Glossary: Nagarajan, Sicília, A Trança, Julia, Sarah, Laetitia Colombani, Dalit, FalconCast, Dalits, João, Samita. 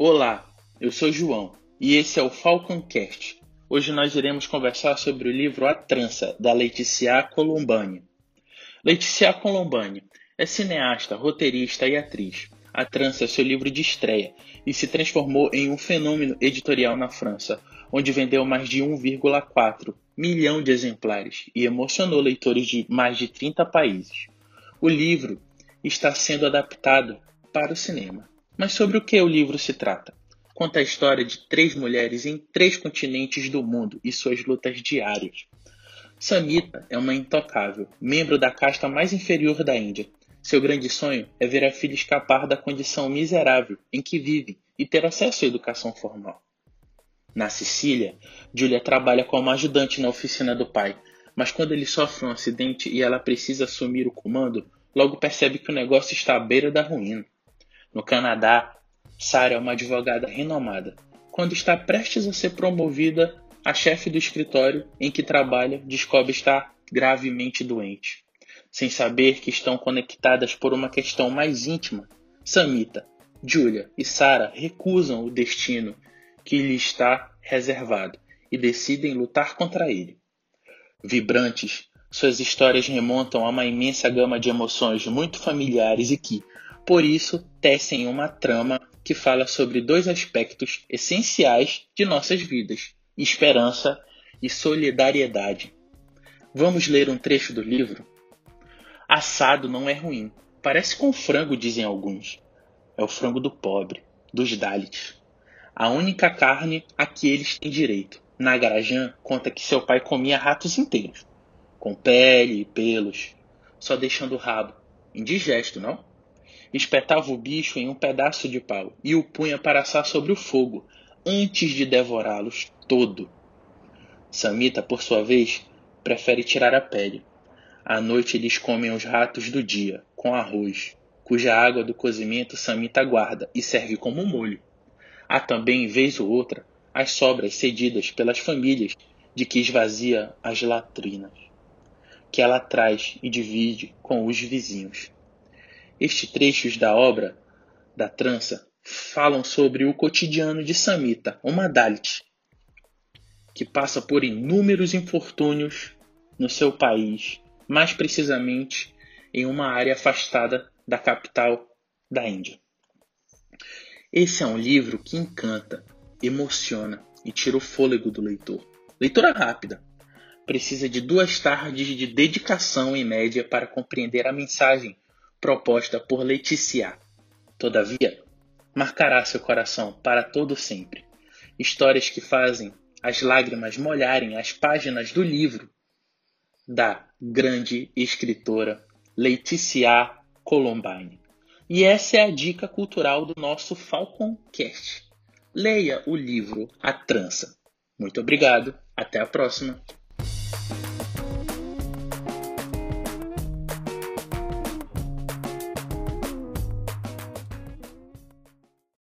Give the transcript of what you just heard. Olá, eu sou João e esse é o FalconCast. Hoje nós iremos conversar sobre o livro A Trança, da Laetitia Colombani. Laetitia Colombani é cineasta, roteirista e atriz. A Trança é seu livro de estreia e se transformou em um fenômeno editorial na França, onde vendeu mais de 1,4 milhão de exemplares e emocionou leitores de mais de 30 países. O livro está sendo adaptado para o cinema. Mas sobre o que o livro se trata? Conta a história de 3 mulheres em 3 continentes do mundo e suas lutas diárias. Samita é uma intocável, membro da casta mais inferior da Índia. Seu grande sonho é ver a filha escapar da condição miserável em que vive e ter acesso à educação formal. Na Sicília, Julia trabalha como ajudante na oficina do pai, mas quando ele sofre um acidente e ela precisa assumir o comando, logo percebe que o negócio está à beira da ruína. No Canadá, Sarah é uma advogada renomada. Quando está prestes a ser promovida, a chefe do escritório em que trabalha descobre estar gravemente doente. Sem saber que estão conectadas por uma questão mais íntima, Samita, Julia e Sarah recusam o destino que lhe está reservado e decidem lutar contra ele. Vibrantes, suas histórias remontam a uma imensa gama de emoções muito familiares e que, por isso, tecem uma trama que fala sobre 2 aspectos essenciais de nossas vidas: esperança e solidariedade. Vamos ler um trecho do livro? Assado não é ruim. Parece com frango, dizem alguns. É o frango do pobre, dos Dalits. A única carne a que eles têm direito. Nagarajan conta que seu pai comia ratos inteiros, com pele e pelos, só deixando o rabo. Indigesto, não? Espetava o bicho em um pedaço de pau e o punha para assar sobre o fogo, antes de devorá-los todo. Samita, por sua vez, prefere tirar a pele. À noite eles comem os ratos do dia, com arroz, cuja água do cozimento Samita guarda e serve como molho. Há também, vez ou outra, as sobras cedidas pelas famílias de que esvazia as latrinas, que ela traz e divide com os vizinhos. Estes trechos da obra da Trança falam sobre o cotidiano de Samita, uma Dalit, que passa por inúmeros infortúnios no seu país, mais precisamente em uma área afastada da capital da Índia. Esse é um livro que encanta, emociona e tira o fôlego do leitor. Leitura rápida. Precisa de 2 tardes de dedicação em média para compreender a mensagem proposta por Laetitia. Todavia, marcará seu coração para todo sempre. Histórias que fazem as lágrimas molharem as páginas do livro da grande escritora Laetitia Colombani. E essa é a dica cultural do nosso FalconCast. Leia o livro A Trança. Muito obrigado, até a próxima.